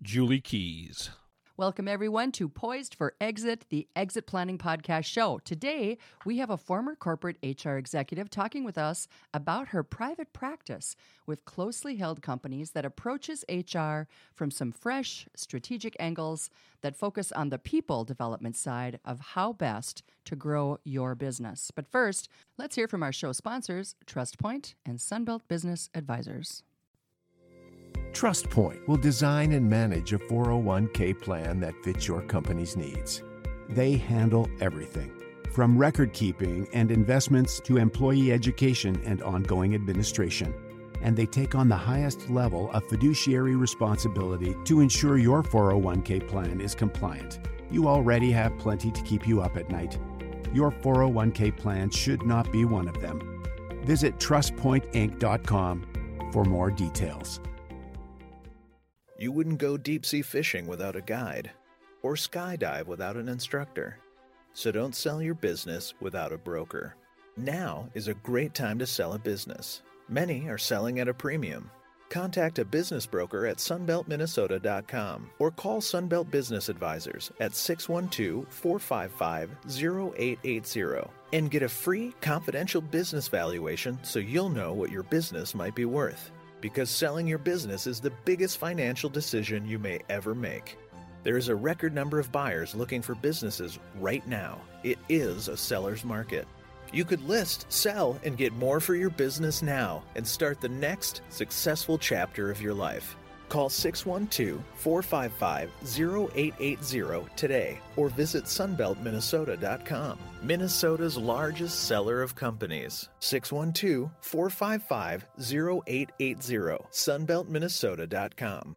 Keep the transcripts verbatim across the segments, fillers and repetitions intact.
Julie Keyes. Welcome everyone to Poised for Exit, the Exit Planning Podcast Show. Today, we have a former corporate H R executive talking with us about her private practice with closely held companies that approaches H R from some fresh strategic angles that focus on the people development side of how best to grow your business. But first, let's hear from our show sponsors, TrustPoint and Sunbelt Business Advisors. TrustPoint will design and manage a four oh one k plan that fits your company's needs. They handle everything, from record keeping and investments to employee education and ongoing administration. And they take on the highest level of fiduciary responsibility to ensure your four oh one k plan is compliant. You already have plenty to keep you up at night. Your four oh one k plan should not be one of them. Visit trust point inc dot com for more details. You wouldn't go deep-sea fishing without a guide, or skydive without an instructor. So don't sell your business without a broker. Now is a great time to sell a business. Many are selling at a premium. Contact a business broker at sunbelt minnesota dot com or call Sunbelt Business Advisors at six one two, four five five, zero eight eight zero and get a free confidential business valuation so you'll know what your business might be worth. Because selling your business is the biggest financial decision you may ever make. There is a record number of buyers looking for businesses right now. It is a seller's market. You could list, sell, and get more for your business now and start the next successful chapter of your life. Call six one two, four five five, zero eight eight zero today or visit sunbelt minnesota dot com. Minnesota's largest seller of companies. six one two, four five five, zero eight eight zero, sunbelt minnesota dot com.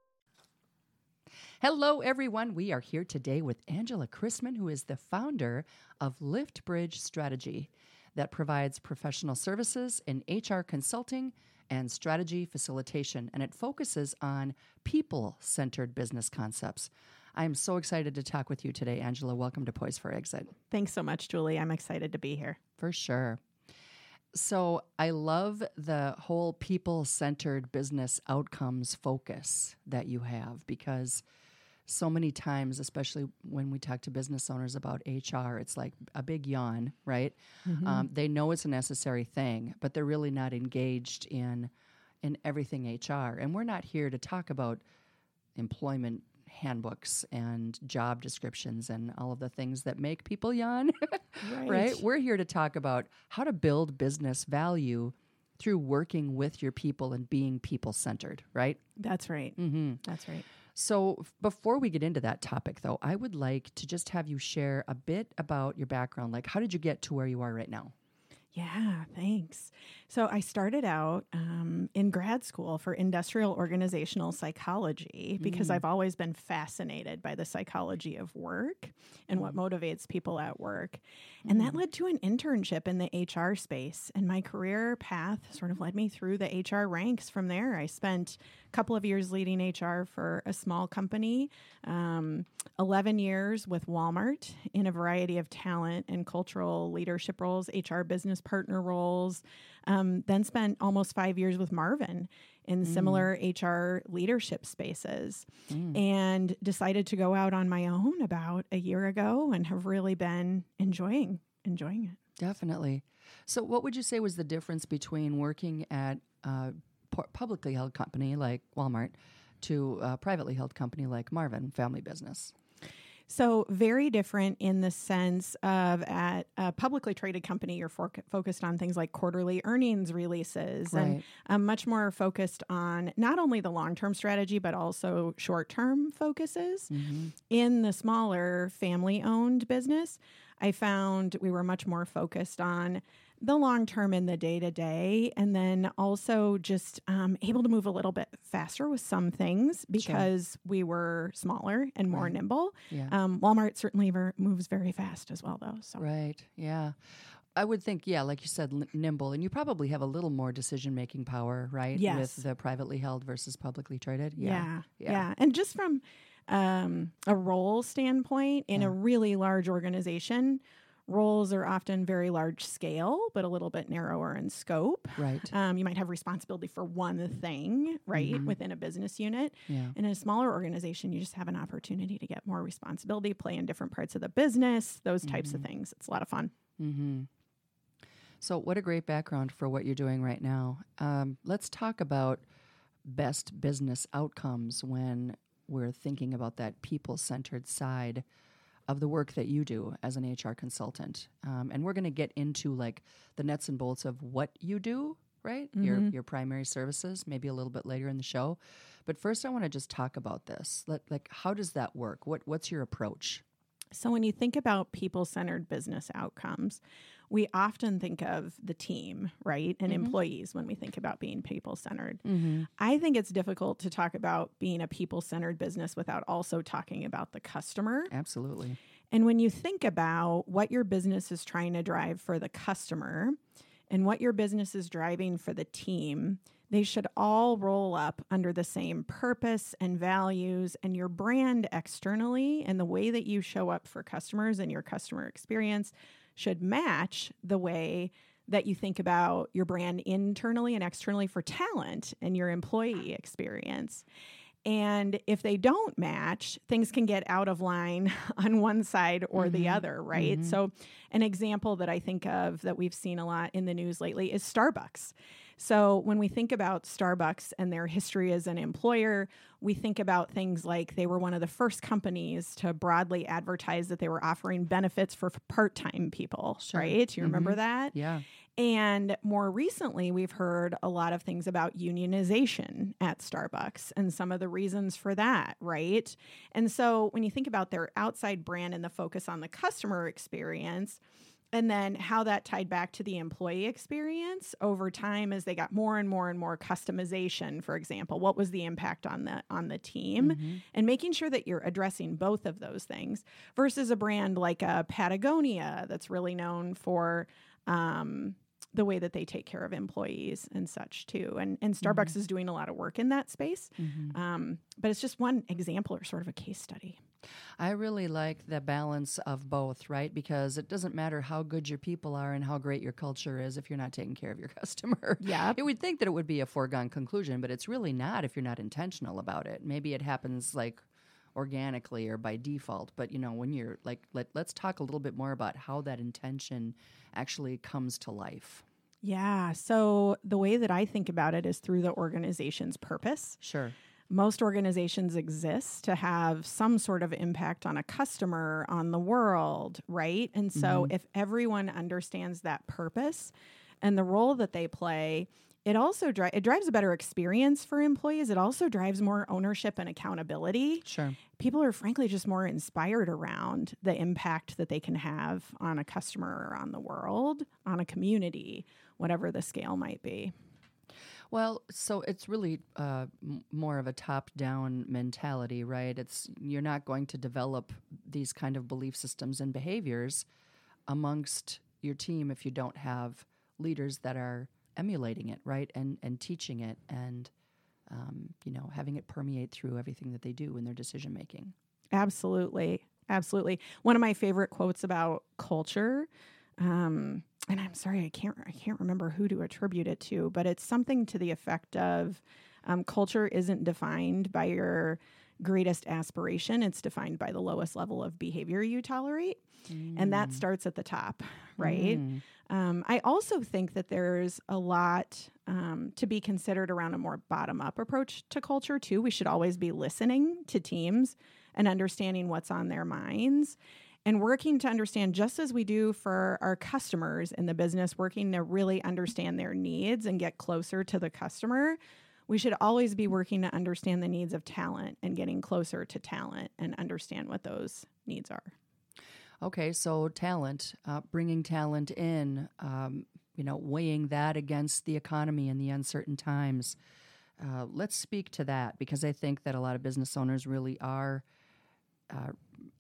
Hello, everyone. We are here today with Angela Christman, who is the founder of LiftBridge Strategy that provides professional services in H R consulting and strategy facilitation, and it focuses on people-centered business concepts. I'm so excited to talk with you today, Angela. Welcome to Poised for Exit. Thanks so much, Julie. I'm excited to be here. For sure. So I love the whole people-centered business outcomes focus that you have, because so many times, especially when we talk to business owners about H R, it's like a big yawn, right? Mm-hmm. Um, they know it's a necessary thing, but they're really not engaged in in everything H R. And we're not here to talk about employment handbooks and job descriptions and all of the things that make people yawn, right. right? We're here to talk about how to build business value through working with your people and being people-centered, right? That's right. Mm-hmm. That's right. So f- before we get into that topic, though, I would like to just have you share a bit about your background. Like, how did you get to where you are right now? Yeah, thanks. So I started out um, in grad school for industrial organizational psychology because mm. I've always been fascinated by the psychology of work and mm. what motivates people at work. Mm. And that led to an internship in the H R space. And my career path sort of led me through the H R ranks from there. I spent a couple of years leading H R for a small company, um, eleven years with Walmart in a variety of talent and cultural leadership roles, H R business partner roles, um, then spent almost five years with Marvin in mm. similar H R leadership spaces, mm. and decided to go out on my own about a year ago and have really been enjoying, enjoying it. Definitely. So what would you say was the difference between working at a publicly held company like Walmart to a privately held company like Marvin, family business? So very different in the sense of at a publicly traded company, you're for- focused on things like quarterly earnings releases, right. and um, much more focused on not only the long-term strategy, but also short-term focuses. Mm-hmm. In the smaller family-owned business, I found we were much more focused on the long-term and the day-to-day, and then also just um, able to move a little bit faster with some things because sure. we were smaller and more right. nimble. Yeah. Um, Walmart certainly ver- moves very fast as well, though. So. Right, yeah. I would think, yeah, like you said, l- nimble, and you probably have a little more decision-making power, right? Yes. With the privately held versus publicly traded. Yeah, yeah. yeah. yeah. And just from um, a role standpoint in yeah. a really large organization, roles are often very large scale, but a little bit narrower in scope. Right. Um, you might have responsibility for one thing, right, mm-hmm. within a business unit. Yeah. And in a smaller organization, you just have an opportunity to get more responsibility, play in different parts of the business, those mm-hmm. types of things. It's a lot of fun. Mm-hmm. So what a great background for what you're doing right now. Um, let's talk about best business outcomes when we're thinking about that people-centered side of the work that you do as an H R consultant. Um, and we're going to get into like the nuts and bolts of what you do, right? Mm-hmm. Your your primary services, maybe a little bit later in the show. But first I want to just talk about this. Let, like, how does that work? What What's your approach? So when you think about people-centered business outcomes, we often think of the team, right? And mm-hmm. employees when we think about being people-centered. Mm-hmm. I think it's difficult to talk about being a people-centered business without also talking about the customer. Absolutely. And when you think about what your business is trying to drive for the customer and what your business is driving for the team, they should all roll up under the same purpose and values, and your brand externally and the way that you show up for customers and your customer experience should match the way that you think about your brand internally and externally for talent and your employee experience. And if they don't match, things can get out of line on one side or mm-hmm. the other, right? Mm-hmm. So an example that I think of that we've seen a lot in the news lately is Starbucks. So when we think about Starbucks and their history as an employer, we think about things like they were one of the first companies to broadly advertise that they were offering benefits for part-time people, sure. right? You mm-hmm. remember that? Yeah. And more recently, we've heard a lot of things about unionization at Starbucks and some of the reasons for that, right? And so when you think about their outside brand and the focus on the customer experience, and then how that tied back to the employee experience over time as they got more and more and more customization, for example, what was the impact on the on the team mm-hmm. and making sure that you're addressing both of those things versus a brand like a Patagonia that's really known for um, the way that they take care of employees and such too. And, and Starbucks mm-hmm. is doing a lot of work in that space. Mm-hmm. Um, but it's just one example or sort of a case study. I really like the balance of both, right? Because it doesn't matter how good your people are and how great your culture is if you're not taking care of your customer. Yeah. You would think that it would be a foregone conclusion, but it's really not if you're not intentional about it. Maybe it happens like organically or by default, but you know, when you're like, let, let's talk a little bit more about how that intention actually comes to life. Yeah. So the way that I think about it is through the organization's purpose. Sure. Most organizations exist to have some sort of impact on a customer, on the world, right? And so mm-hmm. if everyone understands that purpose and the role that they play, it also dri- it drives a better experience for employees. It also drives more ownership and accountability. Sure. People are frankly just more inspired around the impact that they can have on a customer or on the world, on a community, whatever the scale might be. Well, so it's really uh, m- more of a top-down mentality, right? It's you're not going to develop these kind of belief systems and behaviors amongst your team if you don't have leaders that are emulating it, right, and and teaching it and, um, you know, having it permeate through everything that they do in their decision-making. Absolutely. Absolutely. One of my favorite quotes about culture um and I'm sorry, I can't I can't remember who to attribute it to, but it's something to the effect of um, culture isn't defined by your greatest aspiration. It's defined by the lowest level of behavior you tolerate. Mm. And that starts at the top, right? Mm. Um, I also think that there's a lot um, to be considered around a more bottom-up approach to culture, too. We should always be listening to teams and understanding what's on their minds. And working to understand, just as we do for our customers in the business, working to really understand their needs and get closer to the customer, we should always be working to understand the needs of talent and getting closer to talent and understand what those needs are. Okay, so talent, uh, bringing talent in, um, you know, weighing that against the economy and the uncertain times. Uh, let's speak to that, because I think that a lot of business owners really are uh,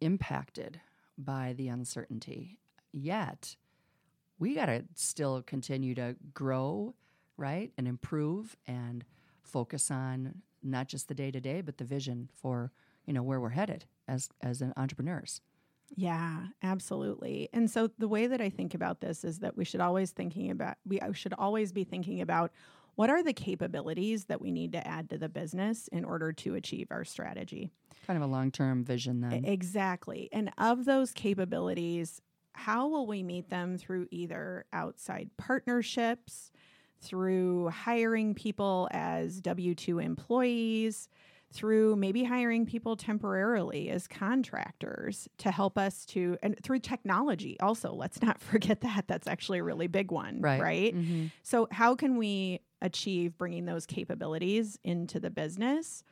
impacted by the uncertainty. Yet, we got to still continue to grow, right, and improve and focus on not just the day-to-day, but the vision for, you know, where we're headed as as an entrepreneurs. Yeah, absolutely. And so the way that I think about this is that we should always thinking about we should always be thinking about what are the capabilities that we need to add to the business in order to achieve our strategy. Kind of a long-term vision then. Exactly. And of those capabilities, how will we meet them through either outside partnerships, through hiring people as W two employees, through maybe hiring people temporarily as contractors to help us to, and through technology also. Let's not forget that. That's actually a really big one, right? right? Mm-hmm. So how can we achieve bringing those capabilities into the business?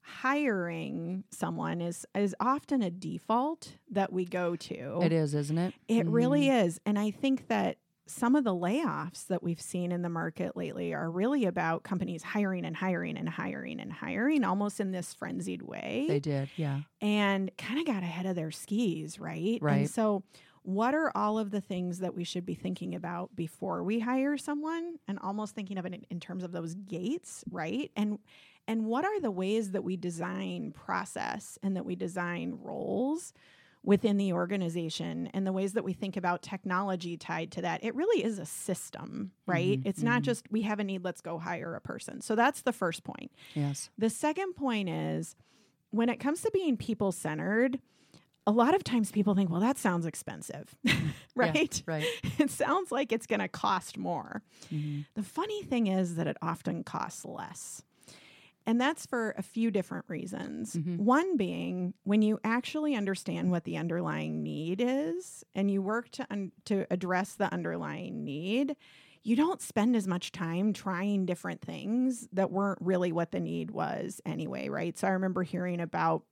Hiring someone is is often a default that we go to. It is, isn't it? It mm-hmm. really is. And I think that some of the layoffs that we've seen in the market lately are really about companies hiring and hiring and hiring and hiring almost in this frenzied way. They did, yeah. And kind of got ahead of their skis, right? Right. And so what are all of the things that we should be thinking about before we hire someone, and almost thinking of it in terms of those gates, right? And and what are the ways that we design process and that we design roles within the organization, and the ways that we think about technology tied to that? It really is a system, right? Mm-hmm, it's mm-hmm. not just we have a need, let's go hire a person. So that's the first point. Yes. The second point is when it comes to being people-centered, a lot of times people think, well, that sounds expensive, right? Yeah, right. It sounds like it's going to cost more. Mm-hmm. The funny thing is that it often costs less. And that's for a few different reasons. Mm-hmm. One being, when you actually understand what the underlying need is and you work to un- to address the underlying need, you don't spend as much time trying different things that weren't really what the need was anyway, right? So I remember hearing about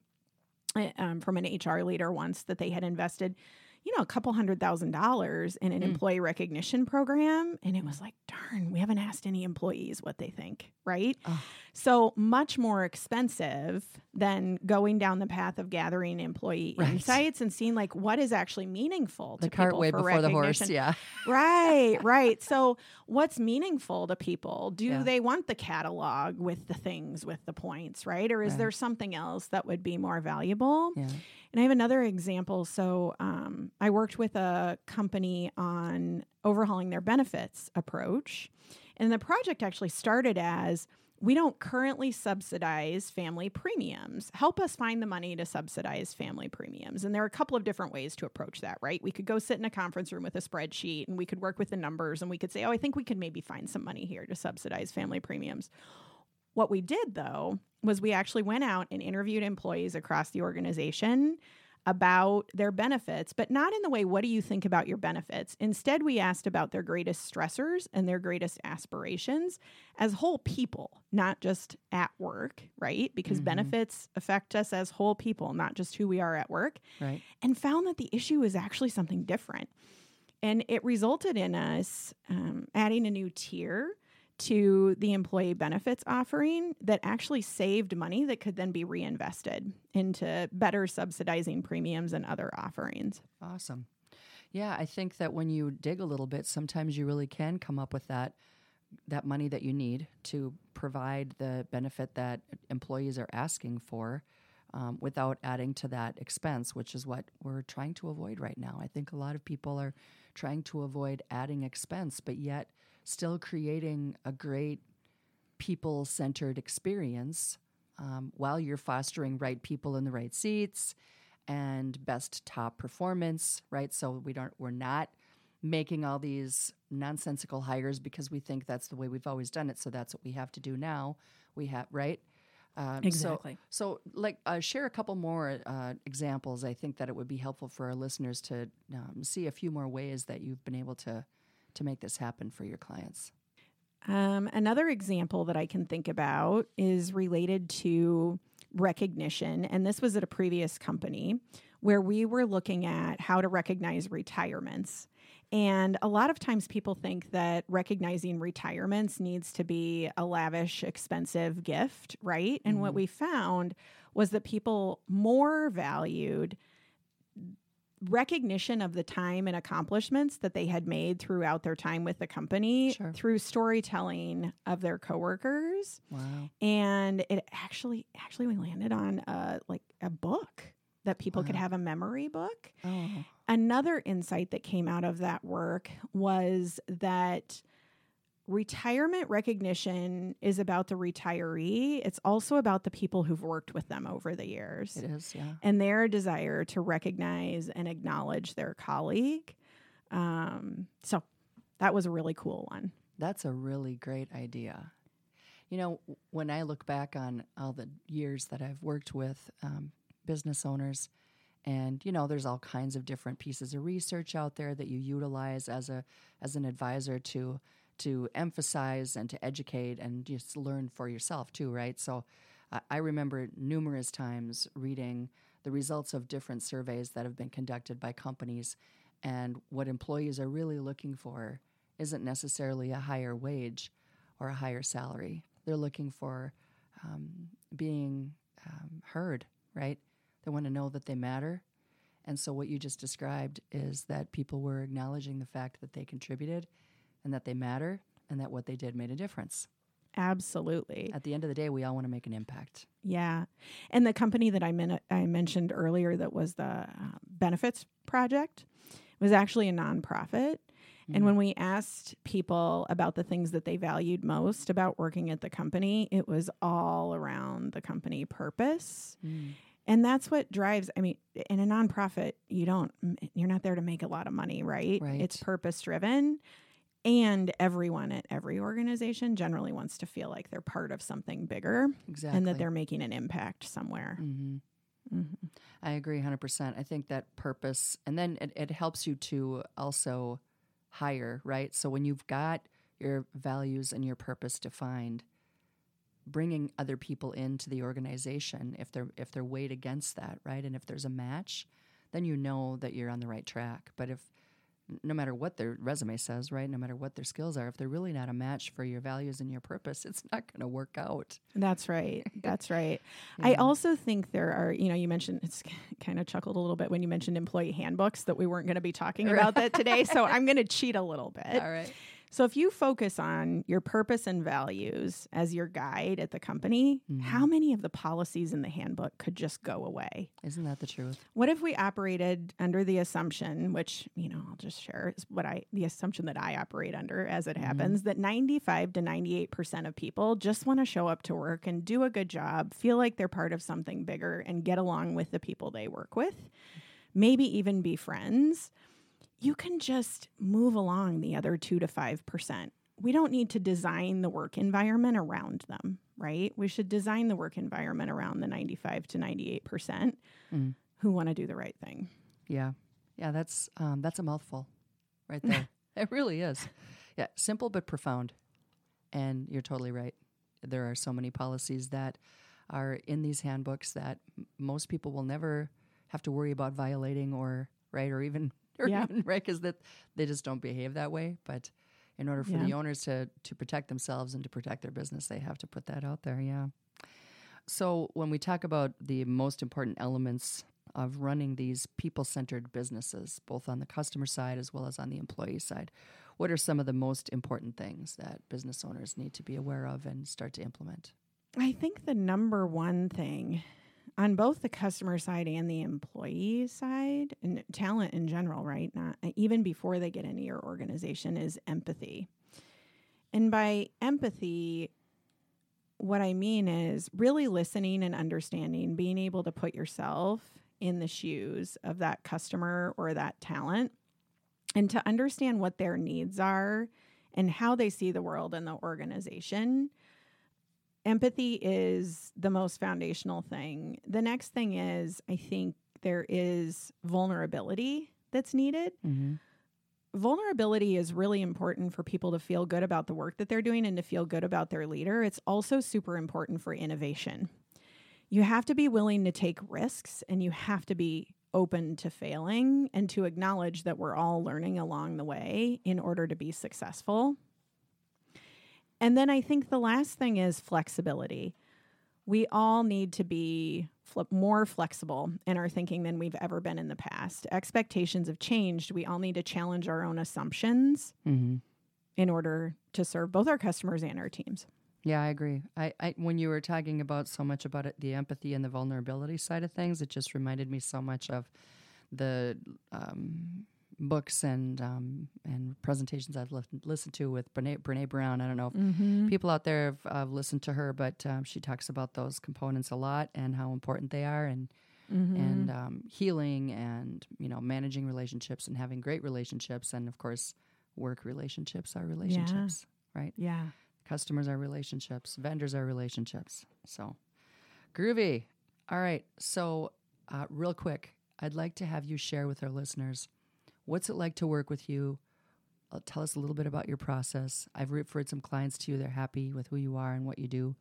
um, from an H R leader once that they had invested, you know, a couple hundred thousand dollars in an mm. employee recognition program. And it was like, darn, we haven't asked any employees what they think, right? Oh. So much more expensive than going down the path of gathering employee right. insights and seeing like what is actually meaningful to the people. The cart way before the horse, yeah. Right, right. So what's meaningful to people? Do yeah. they want the catalog with the things, with the points, right? Or is right. there something else that would be more valuable? Yeah. And I have another example. So um, I worked with a company on overhauling their benefits approach. And the project actually started as, we don't currently subsidize family premiums. Help us find the money to subsidize family premiums. And there are a couple of different ways to approach that, right? We could go sit in a conference room with a spreadsheet and we could work with the numbers and we could say, oh, I think we could maybe find some money here to subsidize family premiums. What we did, though, was we actually went out and interviewed employees across the organization about their benefits, but not in the way, what do you think about your benefits? Instead, we asked about their greatest stressors and their greatest aspirations as whole people, not just at work, right? Because mm-hmm. benefits affect us as whole people, not just who we are at work, right? And found that the issue is actually something different. And it resulted in us um, adding a new tier to the employee benefits offering that actually saved money that could then be reinvested into better subsidizing premiums and other offerings. Awesome. Yeah, I think that when you dig a little bit, sometimes you really can come up with that that money that you need to provide the benefit that employees are asking for um, without adding to that expense, which is what we're trying to avoid right now. I think a lot of people are trying to avoid adding expense, but yet still creating a great people-centered experience um, while you're fostering right people in the right seats and best top performance, right? So we don't, we're not making all these nonsensical hires because we think that's the way we've always done it, so that's what we have to do now. We have, right? Um, exactly. So, so like, uh, share a couple more uh, examples. I think that it would be helpful for our listeners to um, see a few more ways that you've been able to to make this happen for your clients. Um, another example that I can think about is related to recognition. And this was at a previous company where we were looking at how to recognize retirements. And a lot of times people think that recognizing retirements needs to be a lavish, expensive gift, right? And mm-hmm. what we found was that people more valued recognition of the time and accomplishments that they had made throughout their time with the company sure. through storytelling of their coworkers. Wow. And it actually, actually we landed on a, like a book that people wow. could have, a memory book. Oh. Another insight that came out of that work was that retirement recognition is about the retiree. It's also about the people who've worked with them over the years. It is, yeah. And their desire to recognize and acknowledge their colleague. Um, so that was a really cool one. That's a really great idea. You know, when I look back on all the years that I've worked with um, business owners, and, you know, there's all kinds of different pieces of research out there that you utilize as a as an advisor to to emphasize and to educate and just learn for yourself too, right? So uh, I remember numerous times reading the results of different surveys that have been conducted by companies, and what employees are really looking for isn't necessarily a higher wage or a higher salary. They're looking for um, being um, heard, right? They want to know that they matter. And so what you just described is that people were acknowledging the fact that they contributed and that they matter, and that what they did made a difference. Absolutely. At the end of the day, we all want to make an impact. Yeah. And the company that I, men- I mentioned earlier that was the uh, Benefits Project was actually a nonprofit. Mm-hmm. And when we asked people about the things that they valued most about working at the company, it was all around the company purpose. Mm. And that's what drives, I mean, in a nonprofit, you don't, you're not there to make a lot of money, right? Right. It's purpose-driven. And everyone at every organization generally wants to feel like they're part of something bigger. Exactly. And that they're making an impact somewhere. Mm-hmm. Mm-hmm. I agree one hundred percent. I think that purpose, and then it, it helps you to also hire, right? So when you've got your values and your purpose defined, bringing other people into the organization, if they're, if they're weighed against that, right? And if there's a match, then you know that you're on the right track. But if no matter what their resume says, right? No matter what their skills are, if they're really not a match for your values and your purpose, it's not going to work out. That's right. That's right. Yeah. I also think there are, you know, you mentioned, it's kind of chuckled a little bit when you mentioned employee handbooks that we weren't going to be talking right. about that today. So I'm going to cheat a little bit. All right. So if you focus on your purpose and values as your guide at the company, mm-hmm. how many of the policies in the handbook could just go away? Isn't that the truth? What if we operated under the assumption, which, you know, I'll just share is what I, the assumption that I operate under as it mm-hmm. happens, that ninety-five to ninety-eight percent of people just want to show up to work and do a good job, feel like they're part of something bigger, and get along with the people they work with, maybe even be friends. You can just move along the other two to five percent. We don't need to design the work environment around them, right? We should design the work environment around the ninety-five to ninety-eight percent mm. who want to do the right thing. Yeah, yeah, that's um, that's a mouthful, right there. It really is. Yeah, simple but profound. And you're totally right. There are so many policies that are in these handbooks that m- most people will never have to worry about violating, or right, or even. Yeah. Right, because that they just don't behave that way. But in order for yeah. the owners to to protect themselves and to protect their business, they have to put that out there. Yeah. So when we talk about the most important elements of running these people-centered businesses, both on the customer side as well as on the employee side, what are some of the most important things that business owners need to be aware of and start to implement? I think the number one thing on both the customer side and the employee side, and talent in general, right? Not even before they get into your organization, is empathy. And by empathy, what I mean is really listening and understanding, being able to put yourself in the shoes of that customer or that talent, and to understand what their needs are and how they see the world and the organization. Empathy is the most foundational thing. The next thing is, I think there is vulnerability that's needed. Mm-hmm. Vulnerability is really important for people to feel good about the work that they're doing and to feel good about their leader. It's also super important for innovation. You have to be willing to take risks, and you have to be open to failing and to acknowledge that we're all learning along the way in order to be successful. And then I think the last thing is flexibility. We all need to be fl- more flexible in our thinking than we've ever been in the past. Expectations have changed. We all need to challenge our own assumptions mm-hmm. in order to serve both our customers and our teams. Yeah, I agree. I, I when you were talking about so much about it, the empathy and the vulnerability side of things, it just reminded me so much of the um, books and um, and presentations I've li- listened to with Brene, Brene Brown. I don't know if mm-hmm. people out there have, have listened to her, but um, she talks about those components a lot and how important they are, and mm-hmm. and um, healing, and you know, managing relationships and having great relationships, and of course, work relationships are relationships, yeah. right? Yeah. Customers are relationships. Vendors are relationships. So, groovy. All right. So, uh, real quick, I'd like to have you share with our listeners, what's it like to work with you? Uh, tell us a little bit about your process. I've referred some clients to you. They're happy with who you are and what you do,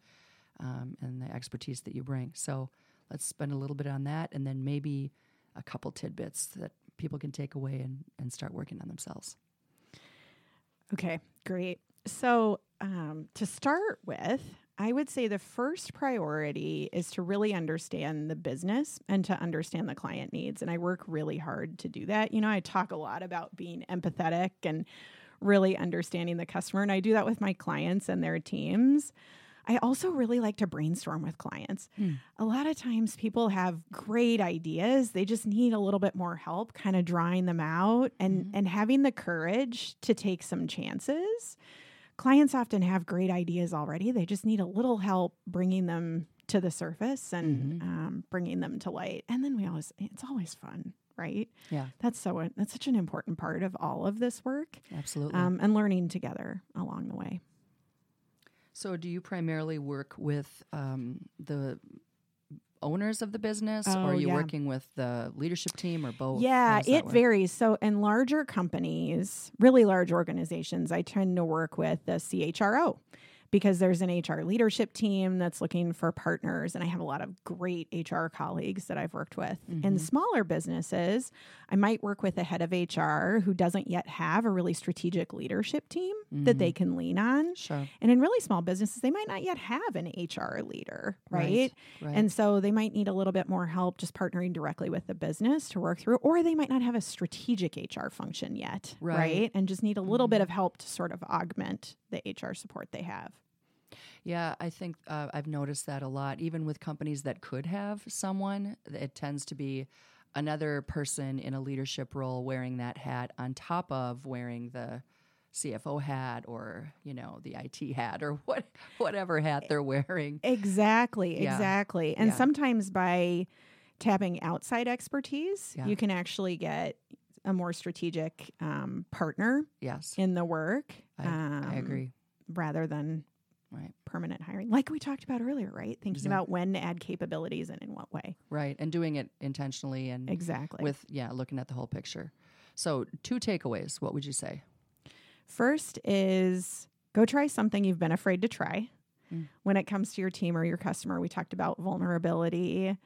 um, and the expertise that you bring. So, let's spend a little bit on that, and then maybe a couple tidbits that people can take away and, and start working on themselves. Okay, great. So, Um, to start with, I would say the first priority is to really understand the business and to understand the client needs. And I work really hard to do that. You know, I talk a lot about being empathetic and really understanding the customer. And I do that with my clients and their teams. I also really like to brainstorm with clients. Mm. A lot of times people have great ideas. They just need a little bit more help kind of drawing them out and, mm-hmm. and having the courage to take some chances. Clients often have great ideas already. They just need a little help bringing them to the surface and mm-hmm. um, bringing them to light. And then we always, it's always fun, right? Yeah. That's so, that's such an important part of all of this work. Absolutely. Um, and learning together along the way. So do you primarily work with um, the owners of the business, oh, or are you yeah. working with the leadership team, or both? Yeah, it work? varies. So in larger companies, really large organizations, I tend to work with the C H R O because there's an H R leadership team that's looking for partners. And I have a lot of great H R colleagues that I've worked with. Mm-hmm. In smaller businesses, I might work with a head of H R who doesn't yet have a really strategic leadership team mm-hmm. that they can lean on. Sure. And in really small businesses, they might not yet have an H R leader, right? Right, right. And so they might need a little bit more help just partnering directly with the business to work through, or they might not have a strategic H R function yet, right? right? And just need a little mm-hmm. bit of help to sort of augment the H R support they have. Yeah, I think uh, I've noticed that a lot. Even with companies that could have someone, it tends to be another person in a leadership role wearing that hat on top of wearing the C F O hat, or, you know, the I T hat, or what, whatever hat they're wearing. Exactly, yeah. exactly. And yeah. sometimes by tapping outside expertise, yeah. you can actually get a more strategic um, partner yes. in the work. I, um, I agree. Rather than... Right. Permanent hiring. Like we talked about earlier, right? Thinking exactly. about when to add capabilities and in what way. Right. And doing it intentionally and exactly with, yeah, looking at the whole picture. So two takeaways. What would you say? First is go try something you've been afraid to try. Mm. When it comes to your team or your customer, we talked about vulnerability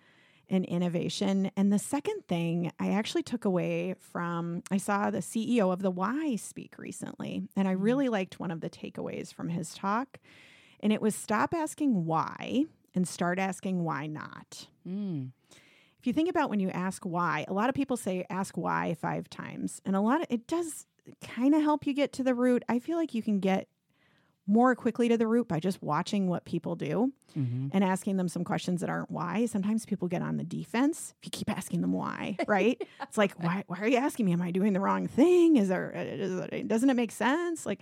and innovation. And the second thing I actually took away from, I saw the C E O of the Y speak recently, and I really liked one of the takeaways from his talk. And it was stop asking why and start asking why not. Mm. If you think about when you ask why, a lot of people say ask why five times. And a lot of it does kind of help you get to the root. I feel like you can get more quickly to the root by just watching what people do mm-hmm. and asking them some questions that aren't why. Sometimes people get on the defense if you keep asking them why, right? yeah. It's like, why why are you asking me? Am I doing the wrong thing? Is there is, doesn't it make sense? Like,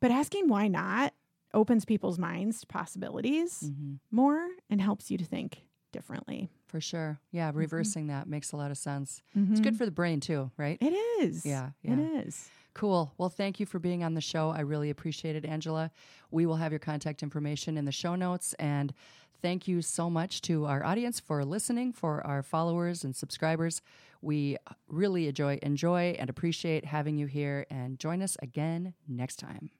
but asking why not opens people's minds to possibilities mm-hmm. more and helps you to think differently. For sure. Yeah. Reversing mm-hmm. that makes a lot of sense. Mm-hmm. It's good for the brain too, right? It is. Yeah, yeah. It is. Cool. Well, thank you for being on the show. I really appreciate it, Angela. We will have your contact information in the show notes. And thank you so much to our audience for listening, for our followers and subscribers. We really enjoy, enjoy and appreciate having you here, and join us again next time.